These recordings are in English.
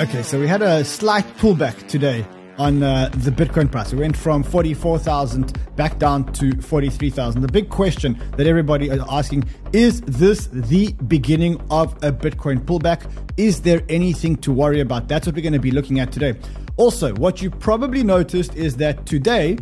Okay, so we had a slight pullback today on the Bitcoin price. It went from 44,000 back down to 43,000. The big question that everybody is asking, is this the beginning of a Bitcoin pullback? Is there anything to worry about? That's what we're going to be looking at today. Also, what you probably noticed is that today,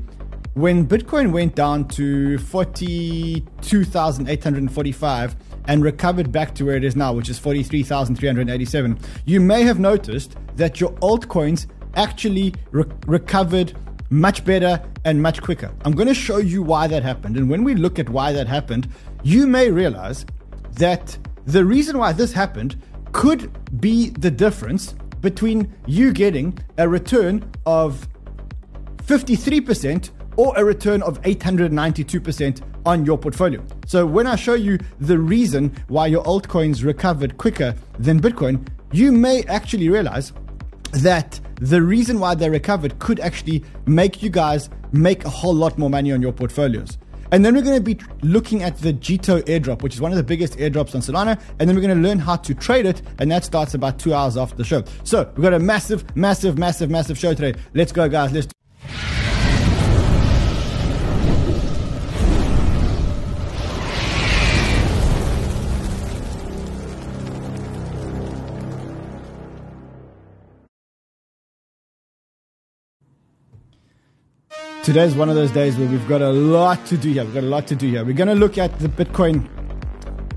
when Bitcoin went down to 42,845 and recovered back to where it is now, which is 43,387, you may have noticed that your altcoins actually recovered much better and much quicker. I'm going to show you why that happened. And when we look at why that happened, you may realize that the reason why this happened could be the difference between you getting a return of 53% or a return of 892% on your portfolio. So when I show you the reason why your altcoins recovered quicker than Bitcoin, you may actually realize that the reason why they recovered could actually make you guys make a whole lot more money on your portfolios. And then we're going to be looking at the Jito airdrop, which is one of the biggest airdrops on Solana. And then we're going to learn how to trade it. And that starts about 2 hours after the show. So we've got a massive, massive, massive, massive show today. Let's go, guys. Let's do it. Today's one of those days where we've got a lot to do here. We're going to look at the Bitcoin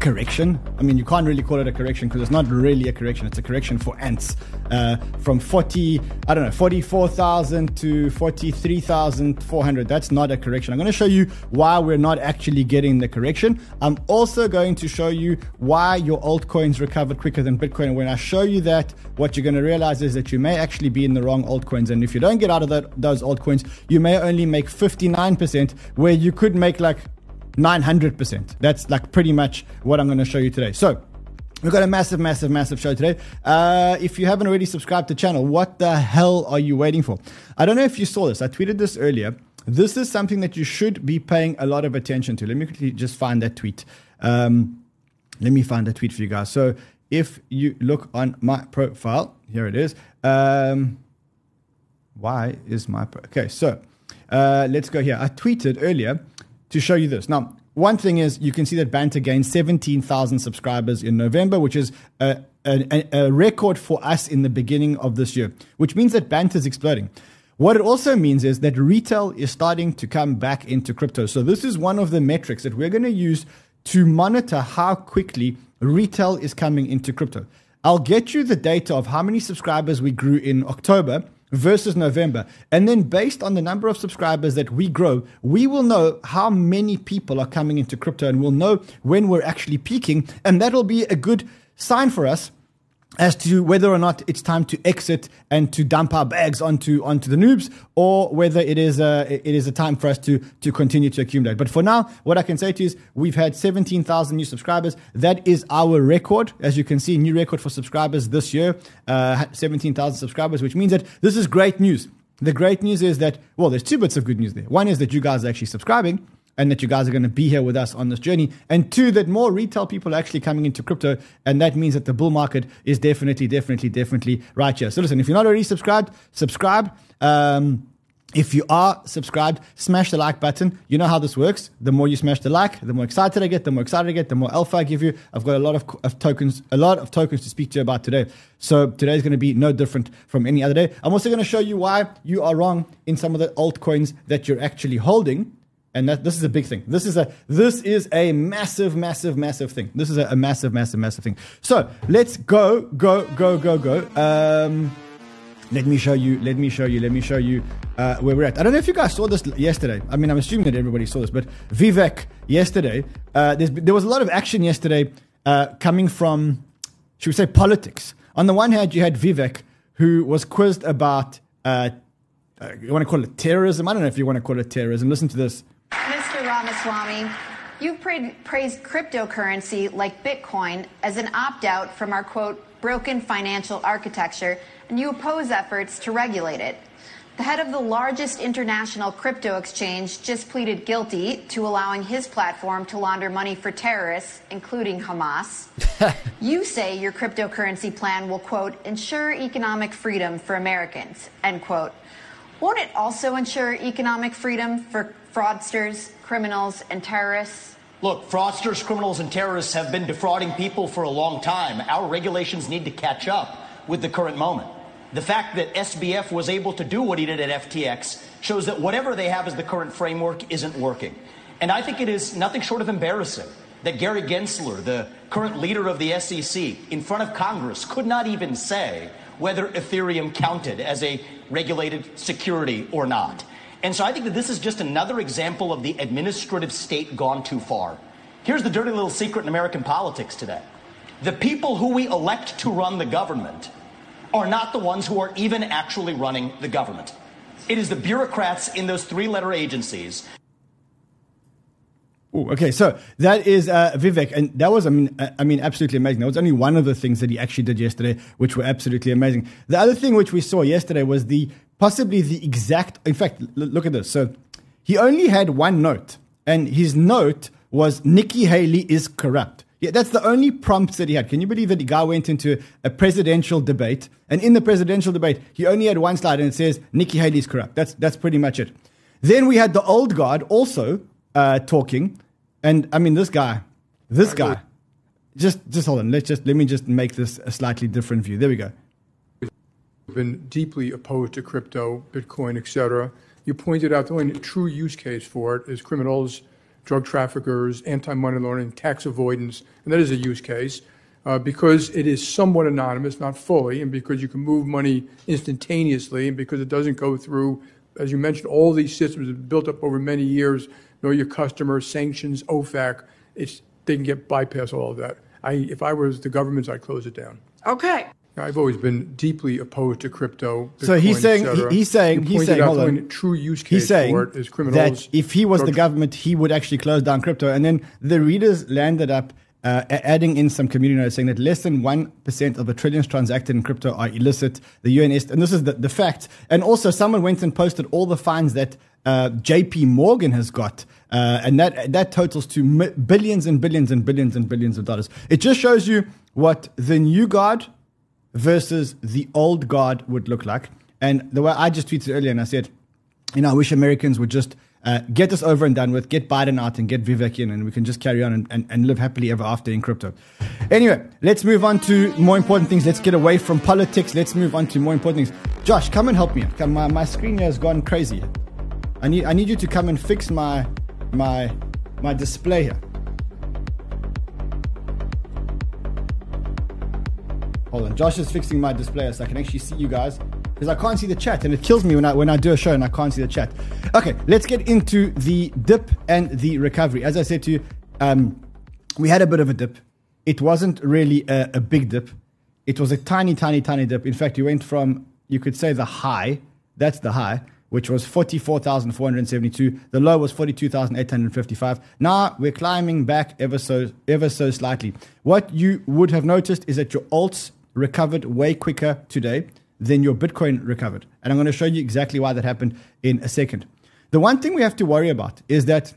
correction. I mean, you can't really call it a correction because it's not really a correction. It's a correction for ants from 44,000 to 43,400. That's not a correction. I'm going to show you why we're not actually getting the correction. I'm also going to show you why your altcoins recovered quicker than Bitcoin. When I show you that, what you're going to realize is that you may actually be in the wrong altcoins. And if you don't get out of those altcoins, you may only make 59% where you could make like 900%. That's like pretty much what I'm going to show you today. So we've got a massive, massive, massive show today. If you haven't already subscribed to the channel, what the hell are you waiting for? I don't know if you saw this. I tweeted this earlier. This is something that you should be paying a lot of attention to. Let me quickly just find that tweet. Let me find that tweet for you guys. So if you look on my profile, here it is. Why is my okay? So let's go here. I tweeted earlier to show you this. Now, one thing is you can see that Banter gained 17,000 subscribers in November, which is a record for us in the beginning of this year, which means that Banter is exploding. What it also means is that retail is starting to come back into crypto. So this is one of the metrics that we're going to use to monitor how quickly retail is coming into crypto. I'll get you the data of how many subscribers we grew in October versus November. And then based on the number of subscribers that we grow, we will know how many people are coming into crypto and we'll know when we're actually peaking. And that'll be a good sign for us as to whether or not it's time to exit and to dump our bags onto the noobs, or whether it is a time for us to continue to accumulate. But for now, what I can say to you is we've had 17,000 new subscribers. That is our record. As you can see, new record for subscribers this year, 17,000 subscribers, which means that this is great news. The great news is that, well, there's two bits of good news there. One is that you guys are actually subscribing, and that you guys are going to be here with us on this journey. And two, that more retail people are actually coming into crypto. And that means that the bull market is definitely, definitely, definitely right here. So listen, if you're not already subscribed, subscribe. If you are subscribed, smash the like button. You know how this works. The more you smash the like, the more excited I get, the more alpha I give you. I've got a lot of tokens to speak to you about today. So today's going to be no different from any other day. I'm also going to show you why you are wrong in some of the altcoins that you're actually holding. And this is a big thing. This is a massive, massive, massive thing. This is a massive, massive, massive thing. So let's go. Let me show you where we're at. I don't know if you guys saw this yesterday. I mean, I'm assuming that everybody saw this, but Vivek yesterday, there was a lot of action yesterday coming from, should we say, politics. On the one hand, you had Vivek, who was quizzed about, you want to call it terrorism? I don't know if you want to call it terrorism. Listen to this. Mr. Ramaswamy, you praised cryptocurrency like Bitcoin as an opt-out from our, quote, broken financial architecture, and you oppose efforts to regulate it. The head of the largest international crypto exchange just pleaded guilty to allowing his platform to launder money for terrorists, including Hamas. You say your cryptocurrency plan will, quote, ensure economic freedom for Americans, end quote. Won't it also ensure economic freedom for fraudsters, criminals, and terrorists? Look, fraudsters, criminals, and terrorists have been defrauding people for a long time. Our regulations need to catch up with the current moment. The fact that SBF was able to do what he did at FTX shows that whatever they have as the current framework isn't working. And I think it is nothing short of embarrassing that Gary Gensler, the current leader of the SEC, in front of Congress could not even say whether Ethereum counted as a regulated security or not. And so I think that this is just another example of the administrative state gone too far. Here's the dirty little secret in American politics today. The people who we elect to run the government are not the ones who are even actually running the government. It is the bureaucrats in those three-letter agencies. Ooh, okay, so that is Vivek, and that was, I mean, absolutely amazing. That was only one of the things that he actually did yesterday, which were absolutely amazing. The other thing which we saw yesterday was the possibly the exact. In fact, look at this. So he only had one note, and his note was Nikki Haley is corrupt. Yeah, that's the only prompts that he had. Can you believe that the guy went into a presidential debate, and in the presidential debate, he only had one slide, and it says Nikki Haley is corrupt. That's pretty much it. Then we had the old guard also talking, and I mean this guy. Just hold on. Let me just make this a slightly different view. There we go. Been deeply opposed to crypto, Bitcoin, etc. You pointed out the only true use case for it is criminals, drug traffickers, anti-money laundering, tax avoidance, and that is a use case because it is somewhat anonymous, not fully, and because you can move money instantaneously, and because it doesn't go through, as you mentioned, all these systems that have built up over many years, know your customers, sanctions, OFAC, they can get bypass all of that. If I was the government, I'd close it down. Okay. I've always been deeply opposed to crypto, Bitcoin, so he's saying, hold on. True use case for it is criminals. That if he was the government, he would actually close down crypto. And then the readers landed up adding in some community notes saying that less than 1% of the trillions transacted in crypto are illicit. The UNS, and this is the fact. And also, someone went and posted all the fines that J.P. Morgan has got, and that totals to billions and billions and billions and billions of dollars. It just shows you what the new guard versus the old guard would look like. And the way I just tweeted earlier, and I said, you know, I wish Americans would just get this over and done with, get Biden out and get Vivek in, and we can just carry on and live happily ever after in crypto. Anyway, let's move on to more important things. Let's get away from politics. Let's move on to more important things. Josh, come and help me. My screen here has gone crazy. I need you to come and fix my display here. Hold on, Josh is fixing my display so I can actually see you guys, because I can't see the chat, and it kills me when I do a show and I can't see the chat. Okay, let's get into the dip and the recovery. As I said to you, we had a bit of a dip. It wasn't really a big dip. It was a tiny, tiny, tiny dip. In fact, you went from, you could say the high, that's the high, which was 44,472. The low was 42,855. Now we're climbing back ever so slightly. What you would have noticed is that your alts recovered way quicker today than your Bitcoin recovered. And I'm going to show you exactly why that happened in a second. The one thing we have to worry about is this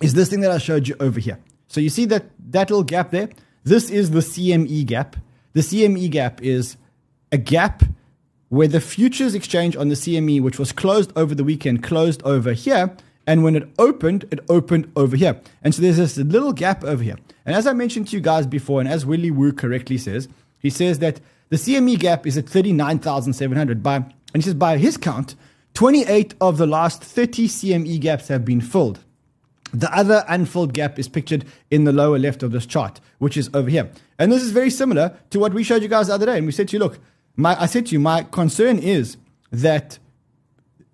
thing that I showed you over here. So you see that little gap there? This is the CME gap. The CME gap is a gap where the futures exchange on the CME, which was closed over the weekend, closed over here. And when it opened over here. And so there's this little gap over here. And as I mentioned to you guys before, and as Willy Woo correctly says, he says that the CME gap is at 39,700. And he says by his count, 28 of the last 30 CME gaps have been filled. The other unfilled gap is pictured in the lower left of this chart, which is over here. And this is very similar to what we showed you guys the other day. And we said to you, look, my concern is that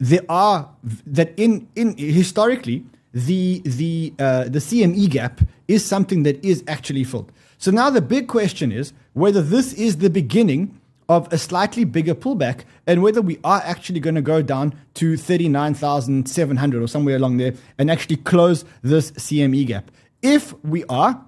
in historically the CME gap is something that is actually filled. So now the big question is whether this is the beginning of a slightly bigger pullback and whether we are actually going to go down to 39,700 or somewhere along there and actually close this CME gap. If we are,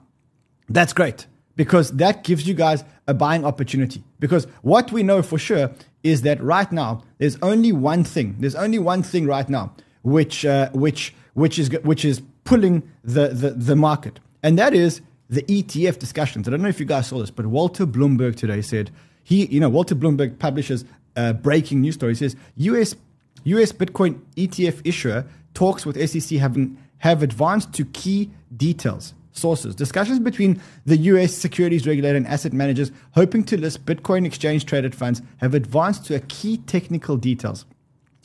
that's great. because that gives you guys a buying opportunity. Because what we know for sure is that right now there's only one thing. There's only one thing right now which is pulling the market, and that is the ETF discussions. I don't know if you guys saw this, but Walter Bloomberg today said Walter Bloomberg publishes breaking news story. He says U.S. Bitcoin ETF issuer talks with SEC have advanced to key details. Sources. Discussions between the U.S. securities regulator and asset managers hoping to list Bitcoin exchange-traded funds have advanced to a key technical details.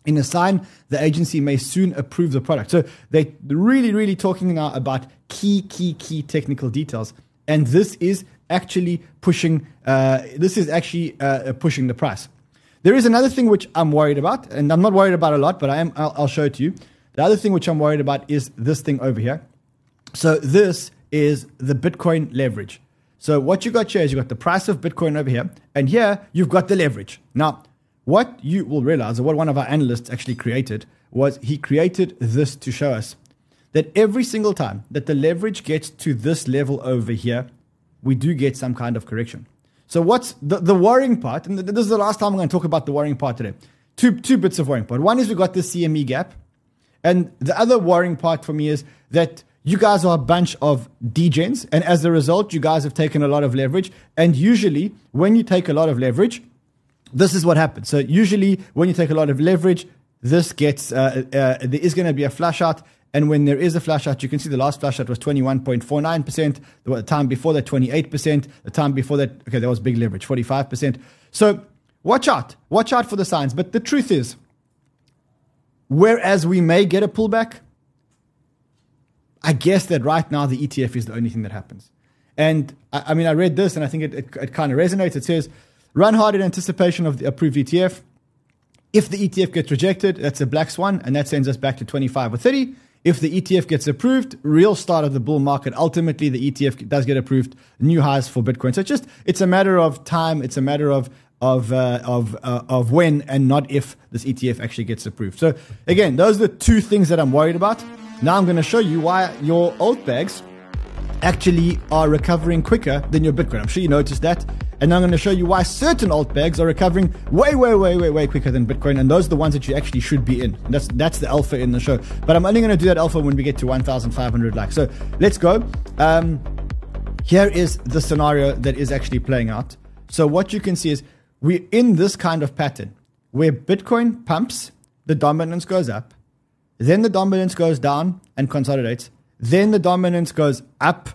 In a sign, the agency may soon approve the product. So they're really, really talking now about key technical details. And this is actually pushing. Pushing the price. There is another thing which I'm worried about, and I'm not worried about a lot, but I am. I'll show it to you. The other thing which I'm worried about is this thing over here. So this is the Bitcoin leverage. So what you got here is you got the price of Bitcoin over here, and here you've got the leverage. Now, what you will realize, or what one of our analysts actually created, was he created this to show us that every single time that the leverage gets to this level over here, we do get some kind of correction. So what's the worrying part, and this is the last time I'm going to talk about the worrying part today. Two bits of worrying part. One is we got the CME gap, and the other worrying part for me is that you guys are a bunch of degens, and as a result, you guys have taken a lot of leverage. And usually, when you take a lot of leverage, this is what happens. So usually, when you take a lot of leverage, this gets there is going to be a flush out. And when there is a flush out, you can see the last flush out was 21.49%. The time before that, 28%. The time before that, okay, that was big leverage, 45%. So watch out for the signs. But the truth is, whereas we may get a pullback, I guess that right now the ETF is the only thing that happens. And I read this and I think it kind of resonates. It says, run hard in anticipation of the approved ETF. If the ETF gets rejected, that's a black swan, and that sends us back to 25 or 30. If the ETF gets approved, real start of the bull market. Ultimately, the ETF does get approved, new highs for Bitcoin. So it's a matter of time. It's a matter of when and not if this ETF actually gets approved. So again, those are the two things that I'm worried about. Now I'm going to show you why your alt bags actually are recovering quicker than your Bitcoin. I'm sure you noticed that. And I'm going to show you why certain alt bags are recovering way quicker than Bitcoin. And those are the ones that you actually should be in. And that's the alpha in the show. But I'm only going to do that alpha when we get to 1,500 likes. So let's go. Here is the scenario that is actually playing out. So what you can see is we're in this kind of pattern where Bitcoin pumps, the dominance goes up. Then the dominance goes down and consolidates. Then the dominance goes up.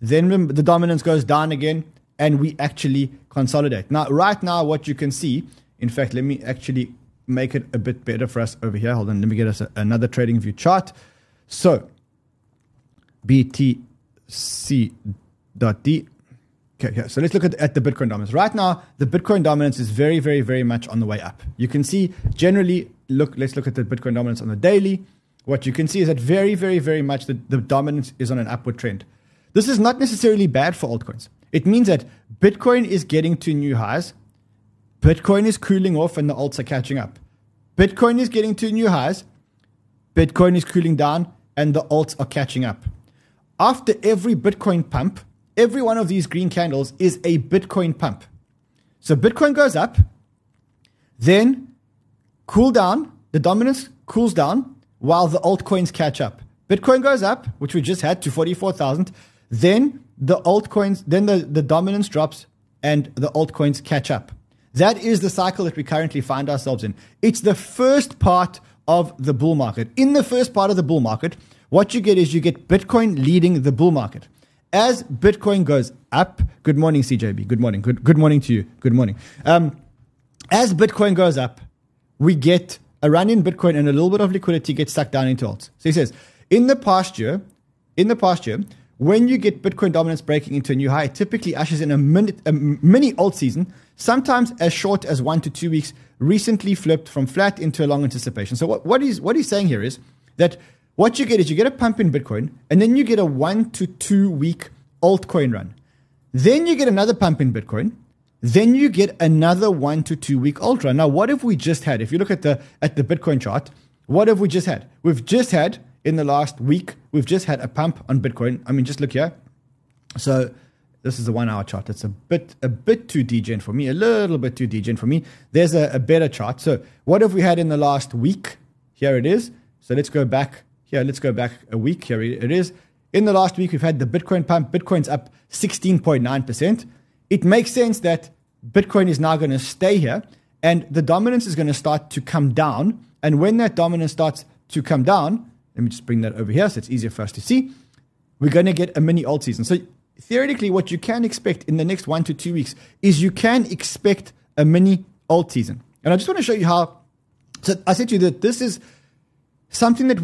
Then the dominance goes down again, and we actually consolidate. Now, right now, what you can see, in fact, let me actually make it a bit better for us over here. Hold on, let me get us another trading view chart. So, BTC.D. Okay, yeah. So let's look at the Bitcoin dominance. Right now, the Bitcoin dominance is very, very, very much on the way up. You can see generally, let's look at the Bitcoin dominance on the daily. What you can see is that very, very, very much the dominance is on an upward trend. This is not necessarily bad for altcoins. It means that Bitcoin is getting to new highs. Bitcoin is cooling off and the alts are catching up. Bitcoin is getting to new highs. Bitcoin is cooling down and the alts are catching up. After every Bitcoin pump, every one of these green candles is a Bitcoin pump. So Bitcoin goes up, then cool down, the dominance cools down while the altcoins catch up. Bitcoin goes up, which we just had to 44,000, then the altcoins, then the dominance drops and the altcoins catch up. That is the cycle that we currently find ourselves in. It's the first part of the bull market. In the first part of the bull market, what you get is you get Bitcoin leading the bull market. As Bitcoin goes up, good morning, CJB. Good morning. Good morning to you. Good morning. As Bitcoin goes up, we get a run in Bitcoin and a little bit of liquidity gets sucked down into alts. So he says, in the past year, when you get Bitcoin dominance breaking into a new high, it typically ushers in a mini alt season, sometimes as short as 1 to 2 weeks, recently flipped from flat into a long anticipation. So what he's saying here is that what you get is you get a pump in Bitcoin, and then you get a 1 to 2 week altcoin run. Then you get another pump in Bitcoin. Then you get another 1 to 2 week alt run. Now, what have we just had? If you look at the Bitcoin chart, what have we just had? We've just had, in the last week, we've just had a pump on Bitcoin. I mean, just look here. So This is a 1 hour chart. It's a bit too degen for me, a little bit too degen for me. There's a better chart. So what have we had in the last week? Here it is. So let's go back here. Let's go back a week. Here it is. In the last week, we've had the Bitcoin pump. Bitcoin's up 16.9%. It makes sense that Bitcoin is now going to stay here and the dominance is going to start to come down. And when that dominance starts to come down, let me just bring that over here so it's easier for us to see. We're going to get a mini alt season. So theoretically, what you can expect in the next 1 to 2 weeks is you can expect a mini alt season. And I just want to show you how. So I said to you that this is something that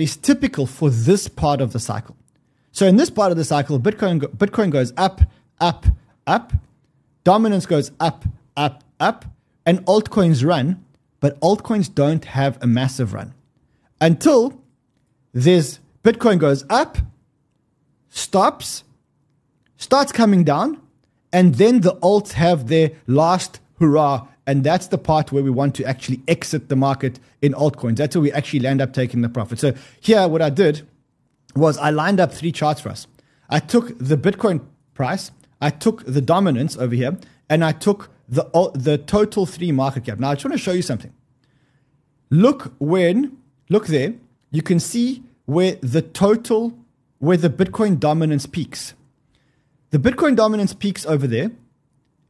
is typical for this part of the cycle. So in this part of the cycle, Bitcoin goes up, up, up. Dominance goes up, up, up. And altcoins run, but altcoins don't have a massive run. Until there's Bitcoin goes up, stops, starts coming down, and then the alts have their last hurrah. And that's the part where we want to actually exit the market in altcoins. That's where we actually land up taking the profit. So here, what I did was I lined up three charts for us. I took the Bitcoin price, I took the dominance over here, and I took the total three market cap. Now, I just want to show you something. Look there, you can see where the Bitcoin dominance peaks. The Bitcoin dominance peaks over there,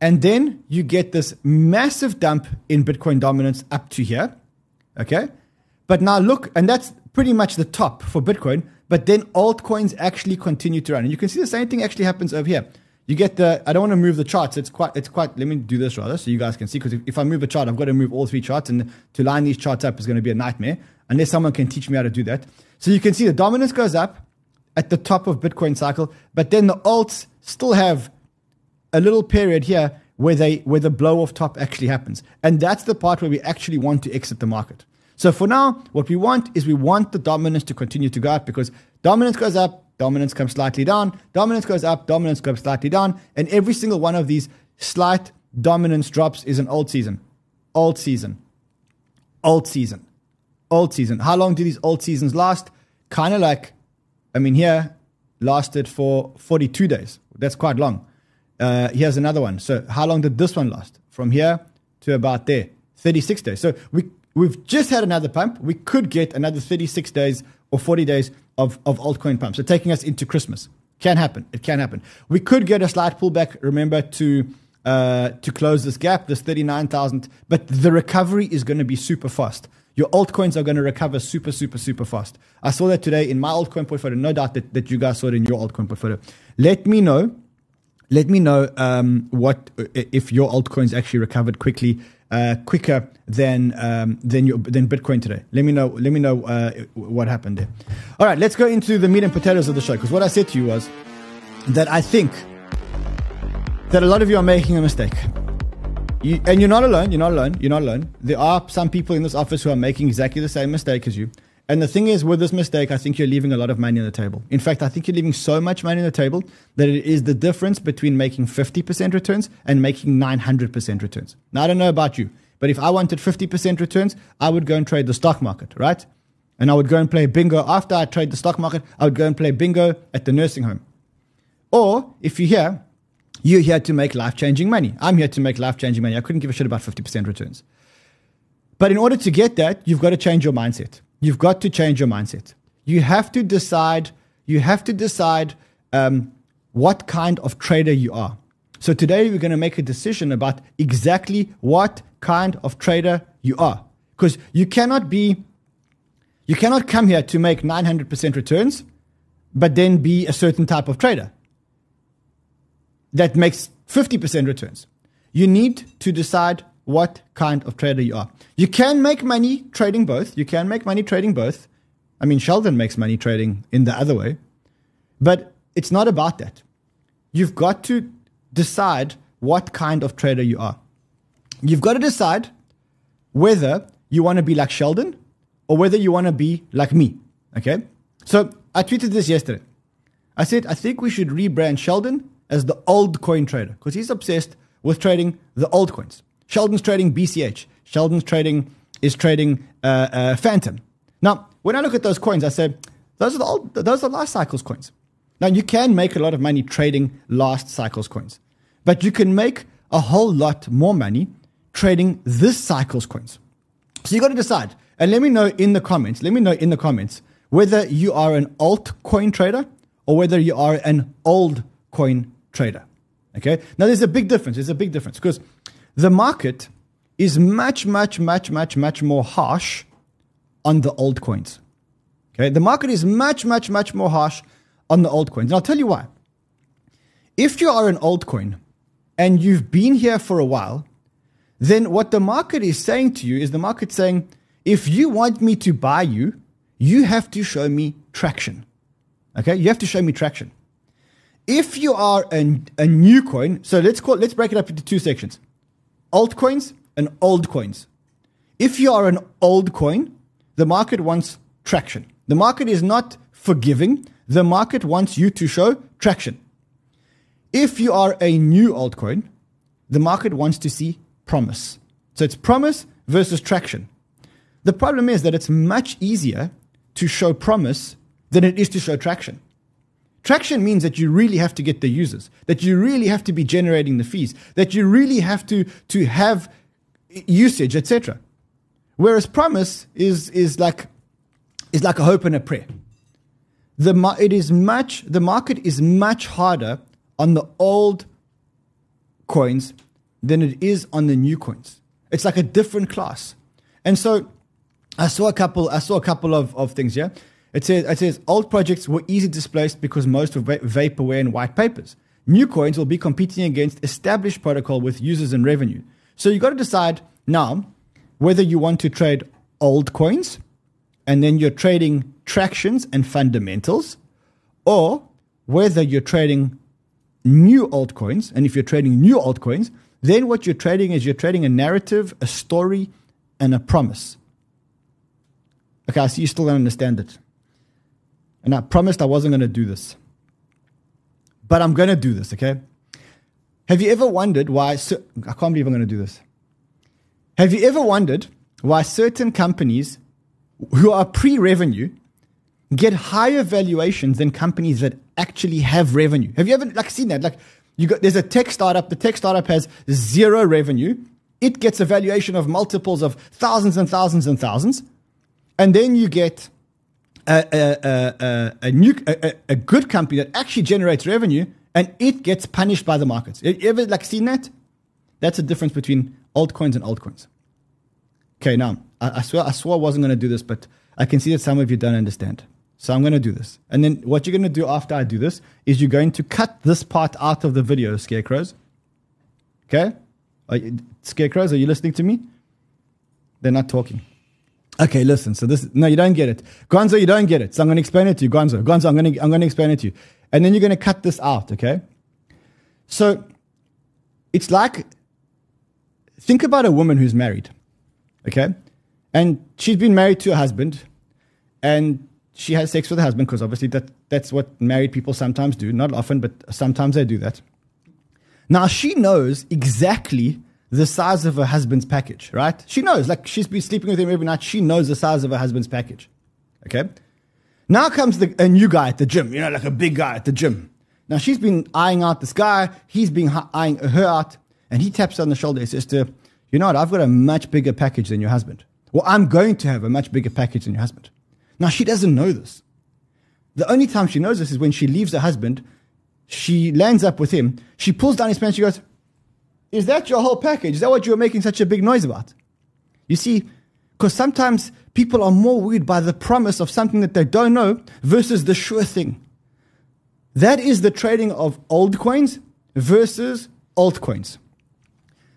and then you get this massive dump in Bitcoin dominance up to here, okay? But now look, and that's pretty much the top for Bitcoin, but then altcoins actually continue to run. And you can see the same thing actually happens over here. You get the, I don't want to move the charts. It's quite, let me do this rather so you guys can see, because if I move a chart, I've got to move all three charts, and to line these charts up is going to be a nightmare unless someone can teach me how to do that. So you can see the dominance goes up at the top of Bitcoin cycle, but then the alts still have a little period here where the blow off top actually happens. And that's the part where we actually want to exit the market. So for now, what we want is we want the dominance to continue to go up, because dominance goes up, dominance comes slightly down, dominance goes up, dominance comes slightly down, and every single one of these slight dominance drops is an alt season. Alt season. Alt season. Alt season. How long do these alt seasons last? Kind of like, I mean, here lasted for 42 days. That's quite long. Here's another one. So how long did this one last? From here to about there, 36 days. So we've just had another pump. We could get another 36 days or 40 days of altcoin pumps. So taking us into Christmas. Can happen. It can happen. We could get a slight pullback, remember, to close this gap, this 39,000. But the recovery is going to be super fast. Your altcoins are going to recover super, super, super fast. I saw that today in my altcoin portfolio. No doubt that you guys saw it in your altcoin portfolio. Let me know if your altcoins actually recovered quickly, quicker than Bitcoin today. Let me know what happened there. All right, let's go into the meat and potatoes of the show, because what I said to you was that I think that a lot of you are making a mistake. And you're not alone. You're not alone. You're not alone. There are some people in this office who are making exactly the same mistake as you. And the thing is, with this mistake, I think you're leaving a lot of money on the table. In fact, I think you're leaving so much money on the table that it is the difference between making 50% returns and making 900% returns. Now, I don't know about you, but if I wanted 50% returns, I would go and trade the stock market, right? And I would go and play bingo. After I trade the stock market, I would go and play bingo at the nursing home. Or if you're here, you're here to make life-changing money. I'm here to make life-changing money. I couldn't give a shit about 50% returns. But in order to get that, you've got to change your mindset. You've got to change your mindset. You have to decide. You have to decide what kind of trader you are. So today we're going to make a decision about exactly what kind of trader you are, because you cannot come here to make 900% returns, but then be a certain type of trader that makes 50% returns. You need to decide what kind of trader you are. You can make money trading both. You can make money trading both. I mean, Sheldon makes money trading in the other way, but it's not about that. You've got to decide what kind of trader you are. You've got to decide whether you want to be like Sheldon or whether you want to be like me, okay? So I tweeted this yesterday. I said, I think we should rebrand Sheldon as the altcoin trader, because he's obsessed with trading the altcoins. Sheldon's trading BCH. Sheldon's trading Phantom. Now, when I look at those coins, I say, those are last cycle's coins. Now, you can make a lot of money trading last cycle's coins, but you can make a whole lot more money trading this cycle's coins. So you got to decide. And let me know in the comments, whether you are an altcoin trader or whether you are an old coin trader. Okay? Now, there's a big difference. Because the market is much more harsh on the old coins. Okay? The market is much more harsh on the old coins. And I'll tell you why. If you are an old coin and you've been here for a while, then what the market is saying to you is the market's saying, if you want me to buy you, you have to show me traction. Okay? You have to show me traction. If you are a new coin, so let's break it up into two sections. Altcoins and old coins. If you are an old coin, the market wants traction. The market is not forgiving. The market wants you to show traction. If you are a new altcoin, the market wants to see promise. So it's promise versus traction. The problem is that it's much easier to show promise than it is to show traction. Traction means that you really have to get the users, that you really have to be generating the fees, that you really have to have usage, etc. Whereas promise is like a hope and a prayer. The market is much harder on the old coins than it is on the new coins. It's like a different class. And so I saw a couple of things here. It says old projects were easily displaced because most were vaporware and white papers. New coins will be competing against established protocol with users and revenue. So you got to decide now whether you want to trade old coins and then you're trading tractions and fundamentals, or whether you're trading new altcoins. And if you're trading new altcoins, then what you're trading is you're trading a narrative, a story, and a promise. Okay, I see you still don't understand it. And I promised I wasn't going to do this. But I'm going to do this, okay? Have you ever wondered why... I can't believe I'm going to do this. Have you ever wondered why certain companies who are pre-revenue get higher valuations than companies that actually have revenue? Have you ever seen that? There's a tech startup. The tech startup has zero revenue. It gets a valuation of multiples of thousands and thousands and thousands. And then you get a good company that actually generates revenue, and it gets punished by the markets. Have you ever seen that? That's the difference between altcoins and altcoins. Okay, now, I swore I wasn't going to do this, but I can see that some of you don't understand. So I'm going to do this. And then what you're going to do after I do this is you're going to cut this part out of the video, Scarecrows. Okay? Scarecrows, are you listening to me? They're not talking. Okay, listen. So this, no, you don't get it. Gonzo, you don't get it. So I'm going to explain it to you, Gonzo. Gonzo, I'm going to explain it to you. And then you're going to cut this out, okay? So it's like, think about a woman who's married, okay? And she's been married to her husband, and she has sex with her husband because obviously that's what married people sometimes do. Not often, but sometimes they do that. Now, she knows exactly the size of her husband's package, right? She knows, she's been sleeping with him every night. She knows the size of her husband's package, okay? Now comes a new guy at the gym, a big guy at the gym. Now she's been eyeing out this guy. He's been eyeing her out, and he taps her on the shoulder and says to her, you know what, I've got a much bigger package than your husband. Well, I'm going to have a much bigger package than your husband. Now, she doesn't know this. The only time she knows this is when she leaves her husband, she lands up with him, she pulls down his pants, she goes, is that your whole package? Is that what you were making such a big noise about? You see, because sometimes people are more worried by the promise of something that they don't know versus the sure thing. That is the trading of old coins versus altcoins.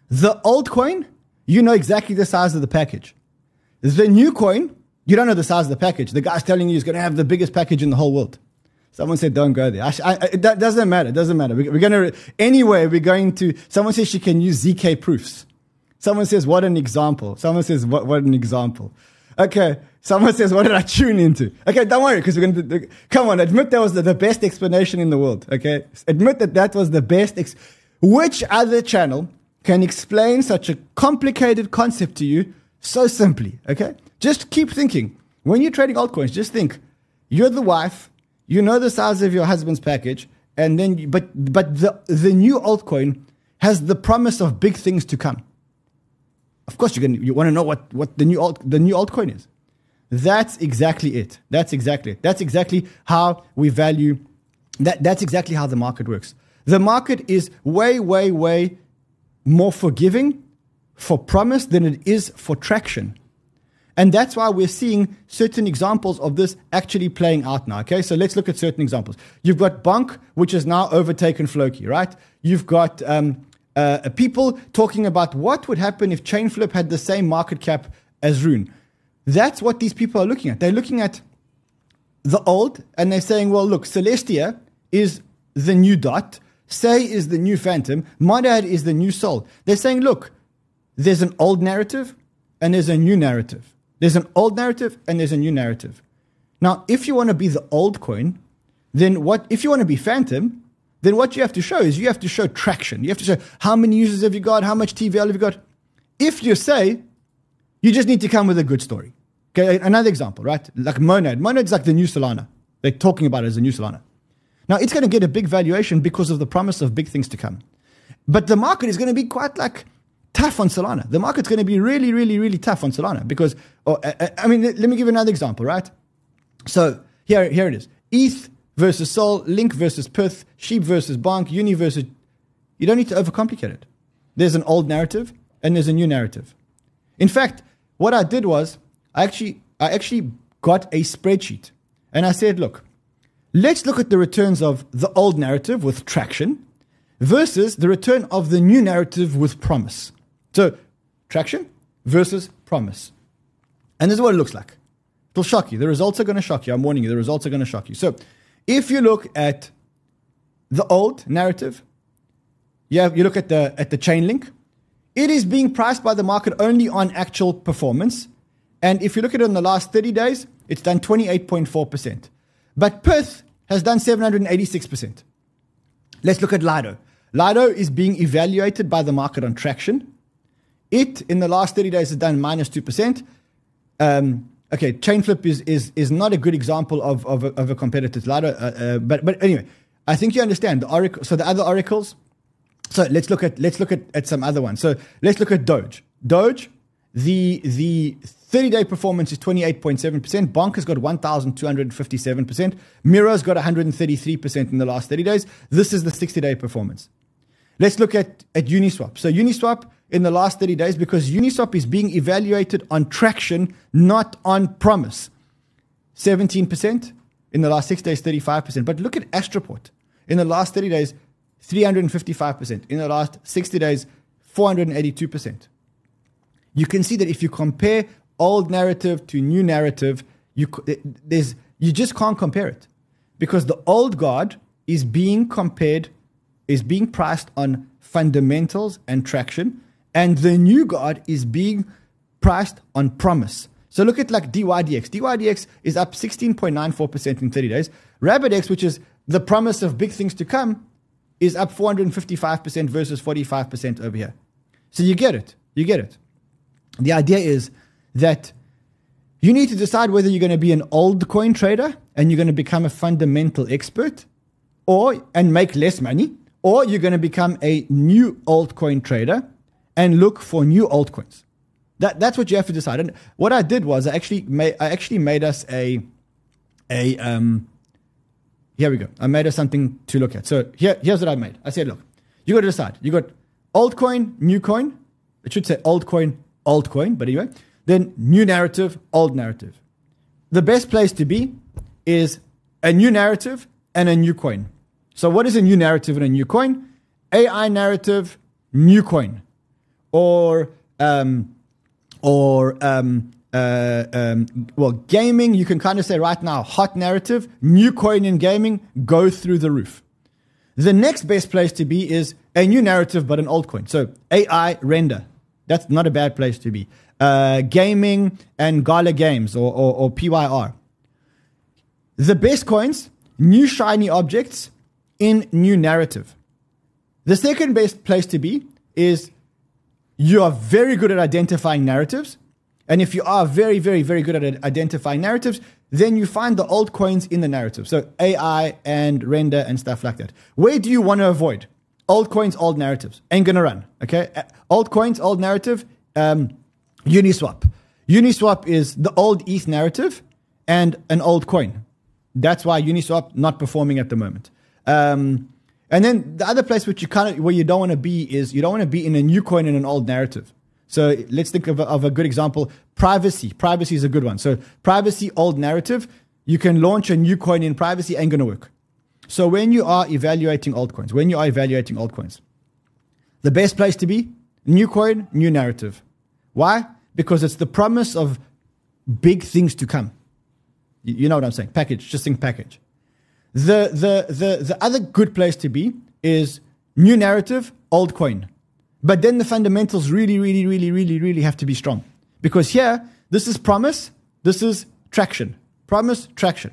The old coin, you know exactly the size of the package. The new coin, you don't know the size of the package. The guy's telling you he's going to have the biggest package in the whole world. Someone said, don't go there. That doesn't matter. It doesn't matter. Someone says she can use ZK proofs. Someone says, what an example. Someone says, what an example. Okay. Someone says, what did I tune into? Okay. Don't worry. Because we're going to, come on. Admit that was the best explanation in the world. Okay. Admit that was the best. Which other channel can explain such a complicated concept to you so simply? Okay. Just keep thinking. When you're trading altcoins, just think, you're the wife, You know the size of your husband's package, and then but the new altcoin has the promise of big things to come. Of course, you want to know what the new altcoin is. That's exactly it. That's exactly how we value. That's exactly how the market works. The market is way, way, way more forgiving for promise than it is for traction. And that's why we're seeing certain examples of this actually playing out now. Okay, so let's look at certain examples. You've got Bonk, which has now overtaken Floki, right? You've got people talking about what would happen if Chainflip had the same market cap as Rune. That's what these people are looking at. They're looking at the old and they're saying, well, look, Celestia is the new dot. Say is the new Phantom. Monad is the new Sol. They're saying, look, there's an old narrative and there's a new narrative. There's an old narrative and there's a new narrative. Now, if you want to be the old coin, then what? If you want to be Phantom, then what you have to show is you have to show traction. You have to show how many users have you got, how much TVL have you got. If you say, you just need to come with a good story. Okay, another example, right? Like Monad. Monad's like the new Solana. They're talking about it as the new Solana. Now, it's going to get a big valuation because of the promise of big things to come. But the market is going to be quite like tough on Solana. The market's going to be really, really, really tough on Solana because, let me give you another example, right? So here it is. ETH versus Sol, LINK versus Pyth, Sheep versus Bonk, Uni versus... You don't need to overcomplicate it. There's an old narrative and there's a new narrative. In fact, what I did was I actually got a spreadsheet and I said, look, let's look at the returns of the old narrative with traction versus the return of the new narrative with promise. So traction versus promise. And this is what it looks like. It'll shock you. The results are going to shock you. I'm warning you, the results are going to shock you. So if you look at the old narrative, you look at the Chainlink. It is being priced by the market only on actual performance. And if you look at it in the last 30 days, it's done 28.4%. But Perth has done 786%. Let's look at Lido. Lido is being evaluated by the market on traction. It, in the last 30 days, has done minus 2%. Okay, Chainflip is not a good example of a competitor to Lido. But anyway, I think you understand. The oracle. So the other oracles... So let's look at some other ones. So let's look at Doge. Doge, the 30-day performance is 28.7%. Bonk has got 1,257%. Miro's got 133% in the last 30 days. This is the 60-day performance. Let's look at Uniswap. So Uniswap in the last 30 days, because Uniswap is being evaluated on traction, not on promise. 17% in the last 6 days, 35%. But look at Astroport. In the last 30 days, 355%. In the last 60 days, 482%. You can see that if you compare old narrative to new narrative, you just can't compare it because the old guard is being compared, is being priced on fundamentals and traction, and the new guard is being priced on promise. So look at like DYDX. DYDX is up 16.94% in 30 days. RabbitX, which is the promise of big things to come, is up 455% versus 45% over here. So you get it. You get it. The idea is that you need to decide whether you're going to be an old coin trader and you're going to become a fundamental expert and make less money, or you're going to become a new altcoin trader and look for new altcoins. That's what you have to decide. And what I did was I actually made us here we go. I made us something to look at. So here's what I made. I said, look, you got to decide. You got altcoin, new coin. It should say altcoin, but anyway. Then new narrative, old narrative. The best place to be is a new narrative and a new coin. So what is a new narrative and a new coin? AI narrative, new coin, gaming, you can kind of say right now, hot narrative, new coin in gaming, go through the roof. The next best place to be is a new narrative, but an old coin. So AI render, that's not a bad place to be. Gaming and Gala Games or PYR. The best coins, new shiny objects in new narrative. The second best place to be is you are very good at identifying narratives And if you are very, very, very good at identifying narratives, then you find the altcoins in the narrative. So AI and Render and stuff like that. Where do you want to avoid? Altcoins, old narratives. Ain't going to run, okay? Altcoins, old narrative, Uniswap. Uniswap is the old ETH narrative and an old coin. That's why Uniswap not performing at the moment. And then the other place which you kind of, where you don't want to be is you don't want to be in a new coin in an old narrative. So let's think of a good example. Privacy. Privacy is a good one. So privacy, old narrative. You can launch a new coin in privacy, ain't going to work. So when you are evaluating altcoins, the best place to be, new coin, new narrative. Why? Because it's the promise of big things to come. You know what I'm saying? Package. Just think package. The other good place to be is new narrative, old coin. But then the fundamentals really have to be strong. Because here, this is promise, this is traction. Promise, traction.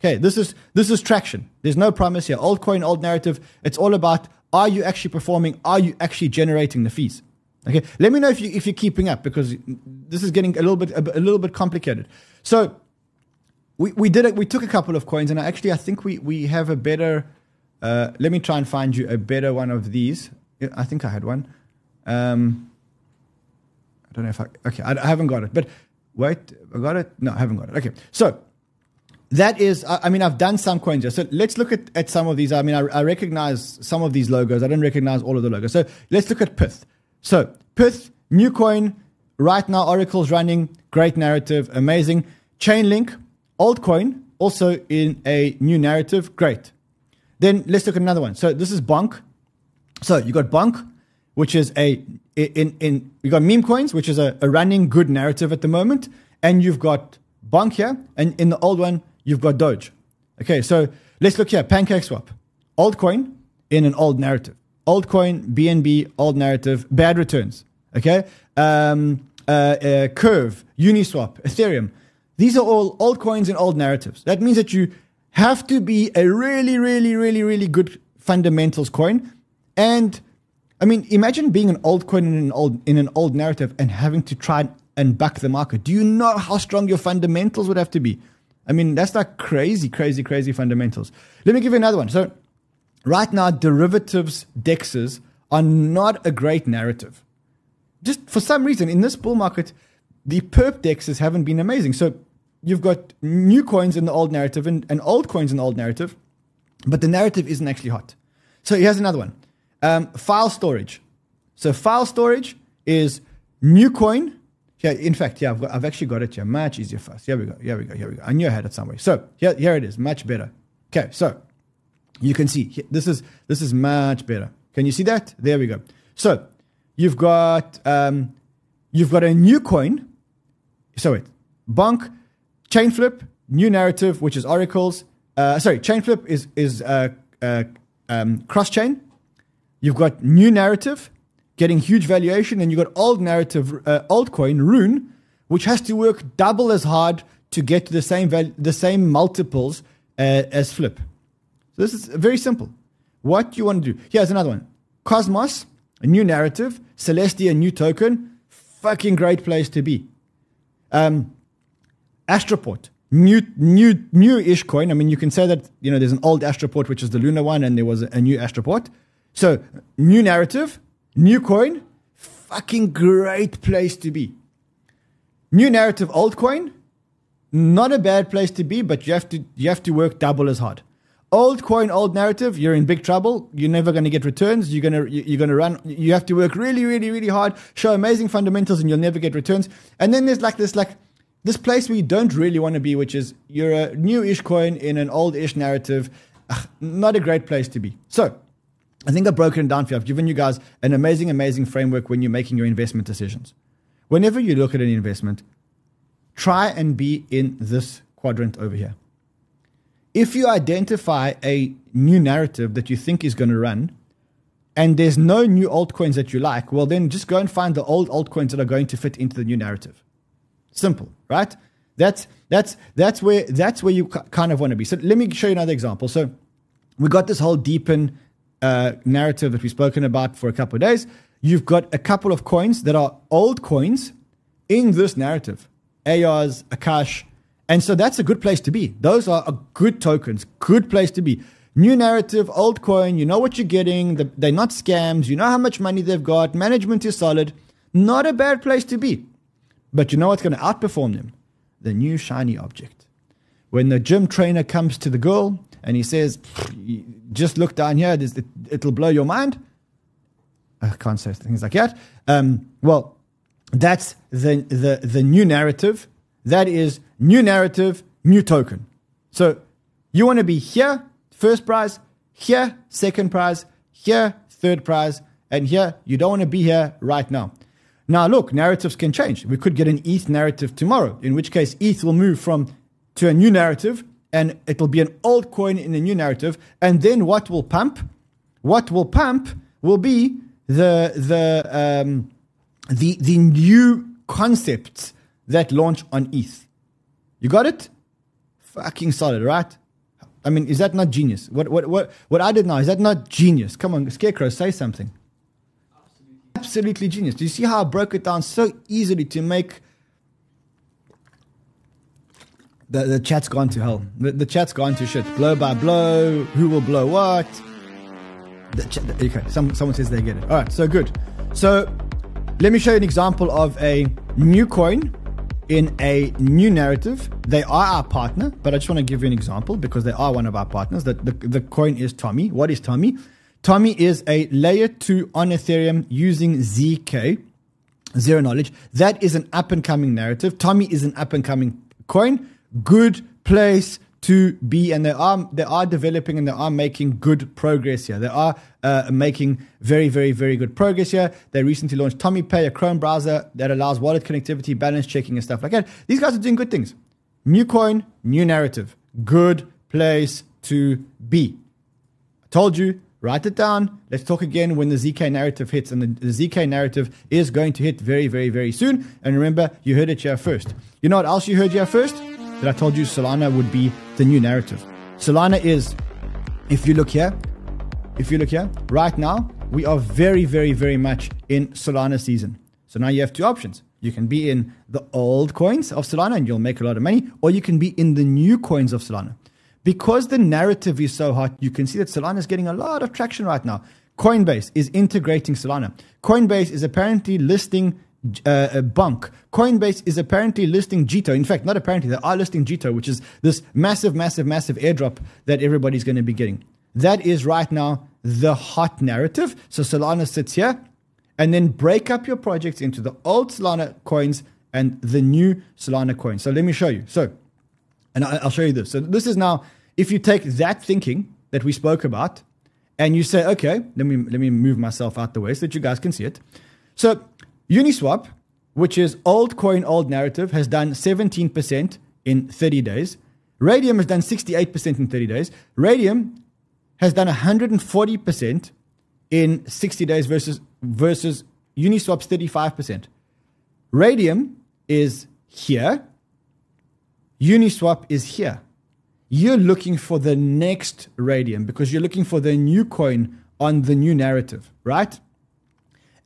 Okay, this is traction. There's no promise here. Old coin, old narrative. It's all about, are you actually performing? Are you actually generating the fees? Okay, let me know if you're keeping up, because this is getting a little bit complicated. So we took a couple of coins, and I think we have a better. Let me try and find you a better one of these. I think I had one. I don't know if I... Okay, I haven't got it. But wait, I got it? No, I haven't got it. Okay, so that is... I mean, I've done some coins here. So let's look at some of these. I mean, I recognize some of these logos. I don't recognize all of the logos. So let's look at Pyth. So Pyth, new coin. Right now, Oracle's running. Great narrative. Amazing. Chainlink, old coin. Also in a new narrative. Great. Then let's look at another one. So this is Bonk. So you got Bonk, which is you got meme coins, which is a running good narrative at the moment, and you've got Bonk here, and in the old one you've got Doge. Okay, so let's look here. PancakeSwap, old coin in an old narrative, old coin BNB, old narrative, bad returns. Okay, Curve, Uniswap, Ethereum, these are all old coins in old narratives. That means that you have to be a really good fundamentals coin, and I mean, imagine being an old coin in an old narrative and having to try and buck the market. Do you know how strong your fundamentals would have to be? I mean, that's like crazy fundamentals. Let me give you another one. So right now, derivatives, DEXs are not a great narrative. Just for some reason, in this bull market, the perp DEXs haven't been amazing. So you've got new coins in the old narrative and old coins in the old narrative, but the narrative isn't actually hot. So here's another one. File storage. So file storage is new coin. Yeah, in fact, yeah, I've actually got it here. Much easier for us. Here we go. I knew I had it somewhere. So here it is. Much better. Okay, so you can see here, this is much better. Can you see that? There we go. So you've got a new coin. So wait, Bonk, Chainflip, new narrative, which is Oracle's. Chainflip is cross chain. You've got new narrative, getting huge valuation, and you've got old narrative, altcoin, Rune, which has to work double as hard to get to the same multiples as Flip. So this is very simple. What you want to do. Here's another one. Cosmos, a new narrative. Celestia, new token. Fucking great place to be. Astroport, new-ish coin. I mean, you can say that, you know, there's an old Astroport, which is the lunar one, and there was a new Astroport. So, new narrative, new coin, fucking great place to be. New narrative, old coin, not a bad place to be, but you have to work double as hard. Old coin, old narrative, you're in big trouble. You're never going to get returns. You're going to run. You have to work really hard. Show amazing fundamentals, and you'll never get returns. And then there's like this place where you don't really want to be, which is you're a new-ish coin in an old-ish narrative. Ugh, not a great place to be. So. I think I've broken it down for you. I've given you guys an amazing framework when you're making your investment decisions. Whenever you look at an investment, try and be in this quadrant over here. If you identify a new narrative that you think is going to run and there's no new altcoins that you like, well, then just go and find the old altcoins that are going to fit into the new narrative. Simple, right? That's where you kind of want to be. So let me show you another example. So we got this whole deepen narrative that we've spoken about for a couple of days. You've got a couple of coins that are old coins in this narrative, ARs, Akash. And so that's a good place to be. Those are good tokens, good place to be. New narrative, old coin, you know what you're getting. They're not scams. You know how much money they've got. Management is solid. Not a bad place to be. But you know what's going to outperform them? The new shiny object. When the gym trainer comes to the girl and he says, just look down here, it'll blow your mind. I can't say things like that. Well, that's the new narrative. That is new narrative, new token. So you want to be here, first prize, here, second prize, here, third prize, and here. You don't want to be here right now. Now, look, narratives can change. We could get an ETH narrative tomorrow, in which case ETH will move to a new narrative, and it'll be an old coin in a new narrative. And then what will pump? What will pump will be the new concepts that launch on ETH. You got it? Fucking solid, right? I mean, is that not genius? What I did now, is that not genius? Come on, Scarecrow, say something. Absolutely genius. Do you see how I broke it down so easily to make... The chat's gone to hell. The chat's gone to shit. Blow by blow. Who will blow what? Okay, someone says they get it. All right, so good. So let me show you an example of a new coin in a new narrative. They are our partner, but I just want to give you an example because they are one of our partners. The coin is Tomi. What is Tomi? Tomi is a layer 2 on Ethereum using ZK, zero knowledge. That is an up-and-coming narrative. Tomi is an up-and-coming coin. Good place to be, and they are developing, and they are making good progress here. They are making very, very, very good progress here. They recently launched Tomi Pay, a Chrome browser that allows wallet connectivity, balance checking, and stuff like that. These guys are doing good things. New coin, new narrative. Good place to be. I told you, write it down. Let's talk again when the ZK narrative hits, and the ZK narrative is going to hit very, very, very soon. And remember, you heard it here first. You know what else you heard here first? That I told you Solana would be the new narrative. Solana is, if you look here, right now, we are very, very, very much in Solana season. So now you have two options. You can be in the old coins of Solana and you'll make a lot of money, or you can be in the new coins of Solana. Because the narrative is so hot, you can see that Solana is getting a lot of traction right now. Coinbase is integrating Solana. Coinbase is apparently listing Bonk. Coinbase is apparently listing Jito. In fact, not apparently, they are listing Jito, which is this massive, massive, massive airdrop that everybody's going to be getting. That is right now the hot narrative. So Solana sits here, and then break up your projects into the old Solana coins and the new Solana coins. So let me show you. So, and I'll show you this. So this is now, if you take that thinking that we spoke about, and you say, okay, let me move myself out the way so that you guys can see it. So Uniswap, which is old coin, old narrative, has done 17% in 30 days. Raydium has done 68% in 30 days. Raydium has done 140% in 60 days versus Uniswap's 35%. Raydium is here. Uniswap is here. You're looking for the next Raydium because you're looking for the new coin on the new narrative, right?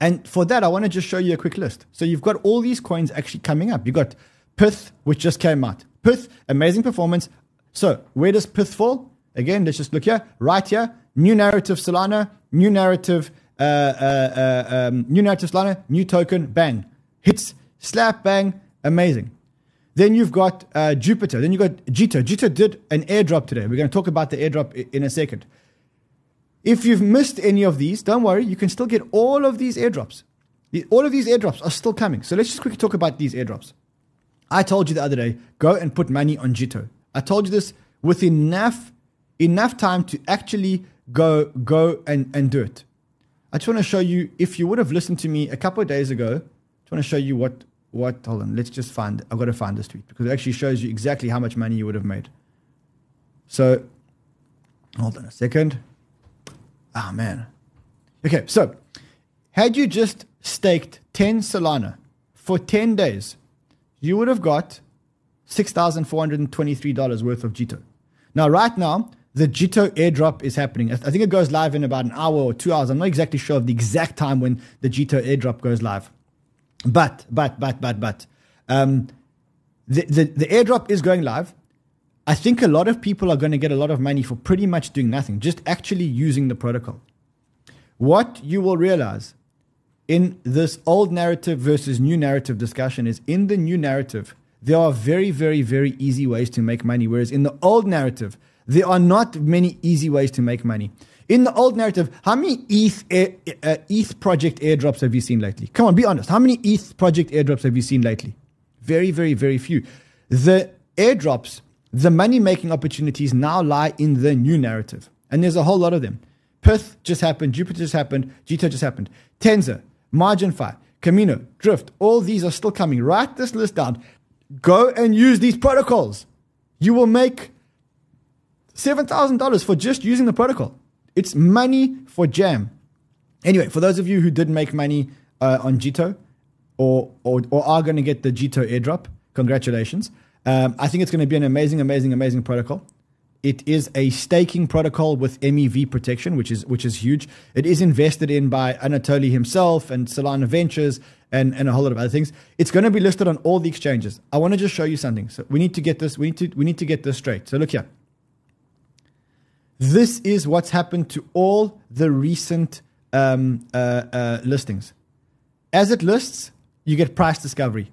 And for that, I want to just show you a quick list. So you've got all these coins actually coming up. You've got Pyth, which just came out. Pyth, amazing performance. So where does Pyth fall? Again, let's just look here, right here. New narrative Solana, new narrative Solana, new token, bang. Hits, slap, bang, amazing. Then you've got Jupiter. Then you've got Jito. Jito did an airdrop today. We're going to talk about the airdrop in a second. If you've missed any of these, don't worry. You can still get all of these airdrops. All of these airdrops are still coming. So let's just quickly talk about these airdrops. I told you the other day, go and put money on Jito. I told you this with enough time to actually go and do it. I just want to show you, if you would have listened to me a couple of days ago, I just want to show you what hold on, let's just find, I've got to find this tweet because it actually shows you exactly how much money you would have made. So hold on a second. Ah, oh, man. Okay, so had you just staked 10 Solana for 10 days, you would have got $6,423 worth of Jito. Now, right now, the Jito airdrop is happening. I think it goes live in about an hour or 2 hours. I'm not exactly sure of the exact time when the Jito airdrop goes live. But The airdrop is going live. I think a lot of people are going to get a lot of money for pretty much doing nothing, just actually using the protocol. What you will realize in this old narrative versus new narrative discussion is, in the new narrative, there are very, very, very easy ways to make money, whereas in the old narrative, there are not many easy ways to make money. In the old narrative, how many ETH project airdrops have you seen lately? Come on, be honest. How many ETH project airdrops have you seen lately? Very, very, very few. The airdrops, the money-making opportunities now lie in the new narrative. And there's a whole lot of them. Pyth just happened. Jupiter just happened. Jito just happened. Tensor, MarginFi, Camino, Drift. All these are still coming. Write this list down. Go and use these protocols. You will make $7,000 for just using the protocol. It's money for jam. Anyway, for those of you who did make money on Jito or are going to get the Jito airdrop, congratulations. I think it's going to be an amazing, amazing, amazing protocol. It is a staking protocol with MEV protection, which is huge. It is invested in by Anatoly himself and Solana Ventures and a whole lot of other things. It's going to be listed on all the exchanges. I want to just show you something. So we need to get this. We need to get this straight. So look here. This is what's happened to all the recent listings. As it lists, you get price discovery.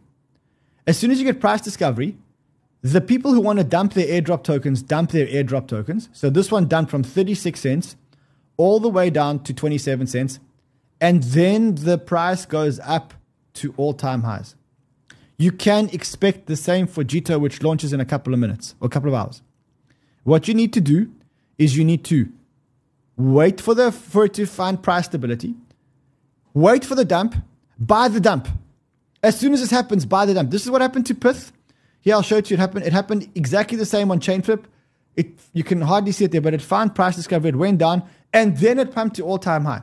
As soon as you get price discovery, the people who want to dump their airdrop tokens, dump their airdrop tokens. So this one dumped from 36 cents all the way down to 27 cents. And then the price goes up to all-time highs. You can expect the same for Jito, which launches in a couple of minutes or a couple of hours. What you need to do is you need to wait for it to find price stability, wait for the dump, buy the dump. As soon as this happens, buy the dump. This is what happened to Pyth. Here, I'll show it to you. It happened exactly the same on Chainflip. You can hardly see it there, but it found price discovery. It went down, and then it pumped to all-time high.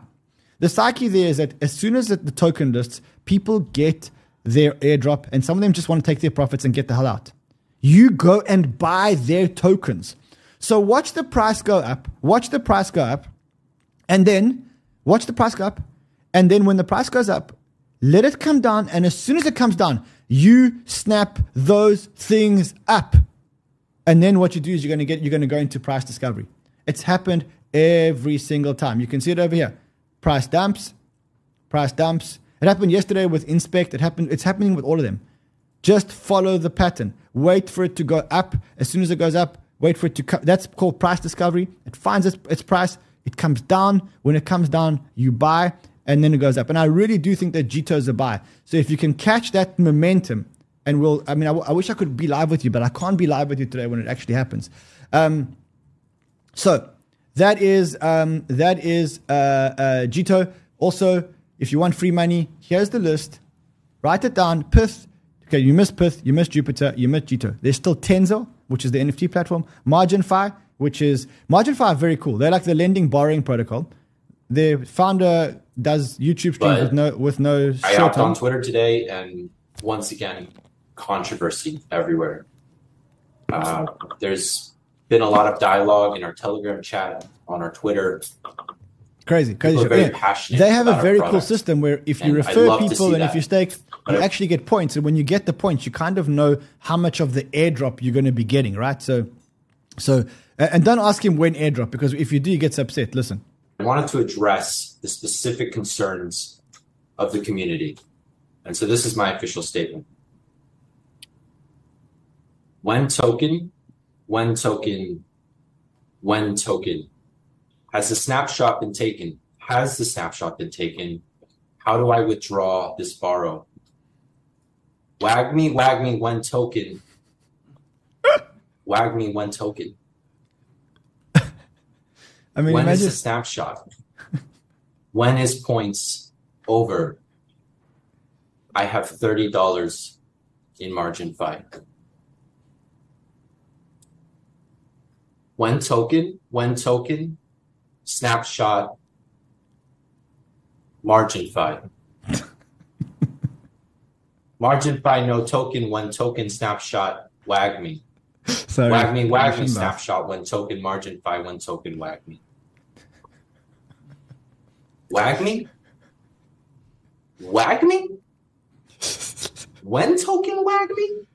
The psyche there is that as soon as the token lists, people get their airdrop, and some of them just want to take their profits and get the hell out. You go and buy their tokens. So watch the price go up. Watch the price go up. And then watch the price go up. And then when the price goes up, let it come down. And as soon as it comes down, you snap those things up. And then what you do is you're going to go into price discovery. It's happened every single time. You can see it over here. Price dumps, price dumps. It happened yesterday with Inspect. It's happening with all of them. Just follow the pattern. Wait for it to go up. As soon as it goes up, wait for it to come. That's called price discovery. It finds its price. It comes down. When it comes down, you buy, and then it goes up. And I really do think that Jito is a buy. So if you can catch that momentum, and I wish I could be live with you, but I can't be live with you today when it actually happens. So that is Jito. Also, if you want free money, here's the list. Write it down. Pyth. Okay, you missed Pyth. You missed Jupiter. You missed Jito. There's still Tensor, which is the NFT platform. MarginFi are very cool. They're like the lending borrowing protocol. Their founder does YouTube streams with no I hopped on Twitter today, and once again, controversy everywhere. There's been a lot of dialogue in our Telegram chat, on our Twitter. Crazy. People are very passionate. They have a very cool system where if you refer people and if you stake, you actually get points. And when you get the points, you kind of know how much of the airdrop you're going to be getting, right? So, and don't ask him when airdrop, because if you do, he gets upset. Listen. I wanted to address the specific concerns of the community. And so this is my official statement. When token, Has the snapshot been taken? How do I withdraw this borrow? WAGMI, when token. WAGMI, when token. When is the snapshot? When is points over? I have $30 in MarginFi. When token, snapshot, MarginFi. MarginFi, no token, when token, snapshot, WAGMI. Sorry. WAGMI, snapshot, when token, MarginFi, when token, WAGMI. WAGMI? When token WAGMI?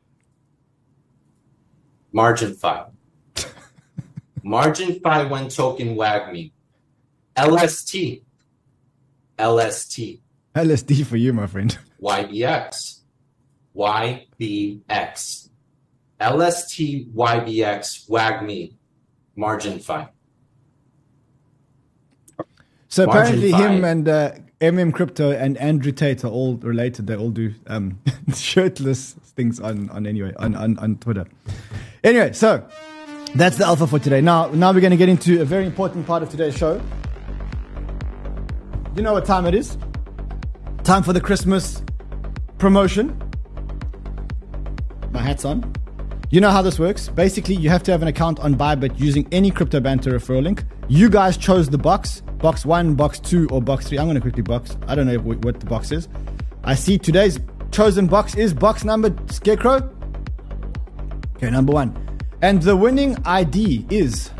MarginFi. MarginFi when token WAGMI. LST. LST. LSD for you, my friend. YBX. YBX. LST, YBX, WAGMI, MarginFi. So apparently him and MM Crypto and Andrew Tate are all related. They all do shirtless things on Twitter. Anyway, so that's the alpha for today. Now we're going to get into a very important part of today's show. You know what time it is? Time for the Christmas promotion. My hat's on. You know how this works. Basically, you have to have an account on Bybit using any Crypto Banter referral link. You guys chose the box. Box 1, box 2, or box 3. I'm going to quickly box. I don't know what the box is. I see today's chosen box is box number Scarecrow. Okay, number 1. And the winning ID is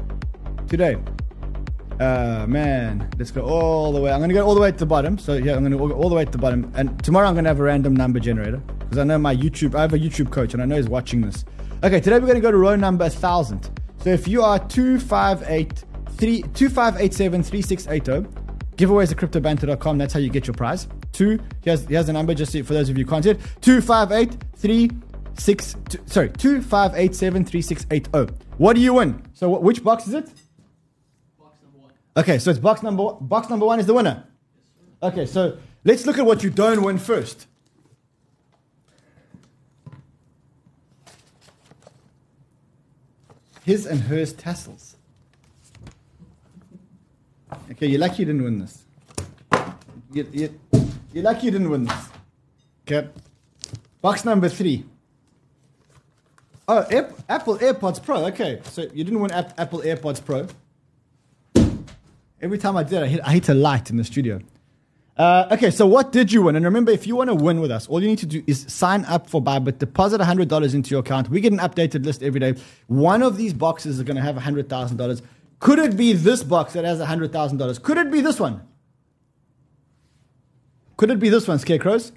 today. Man, let's go all the way. I'm going to go all the way to the bottom. So yeah, I'm going to go all the way to the bottom. And tomorrow I'm going to have a random number generator. Because I know I have a YouTube coach and I know he's watching this. Okay, today we're going to go to row number 1,000. So if you are 25873680. Giveaways at cryptobanter.com. That's how you get your prize. Here's the number just for those of you who can't see it. 25873680. What do you win? So which box is it? Box number 1. Okay, so it's box number one is the winner. Okay, so let's look at what you don't win first. His and hers tassels. Okay, you're lucky you didn't win this. You're lucky you didn't win this. Okay. Box number 3. Oh, Apple AirPods Pro. Okay, so you didn't win Apple AirPods Pro. Every time I did, I hit a light in the studio. Okay, so what did you win? And remember, if you want to win with us, all you need to do is sign up for Bybit, deposit $100 into your account. We get an updated list every day. One of these boxes is going to have $100,000. Could it be this box that has $100,000? Could it be this one? Could it be this one, Scarecrows?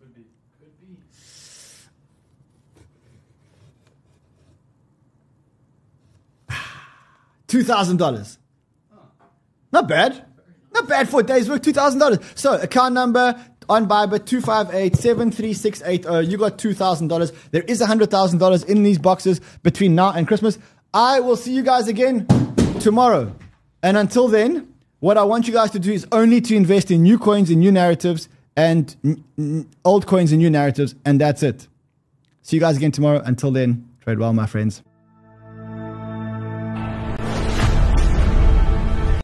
Could be. Could be. $2,000. Oh. Not bad. Not bad for a day's work, $2,000. So account number on Bybit, 25873680. You got $2,000. There is $100,000 in these boxes between now and Christmas. I will see you guys again tomorrow. And until then, what I want you guys to do is only to invest in new coins and new narratives and old coins and new narratives. And that's it. See you guys again tomorrow. Until then, trade well, my friends.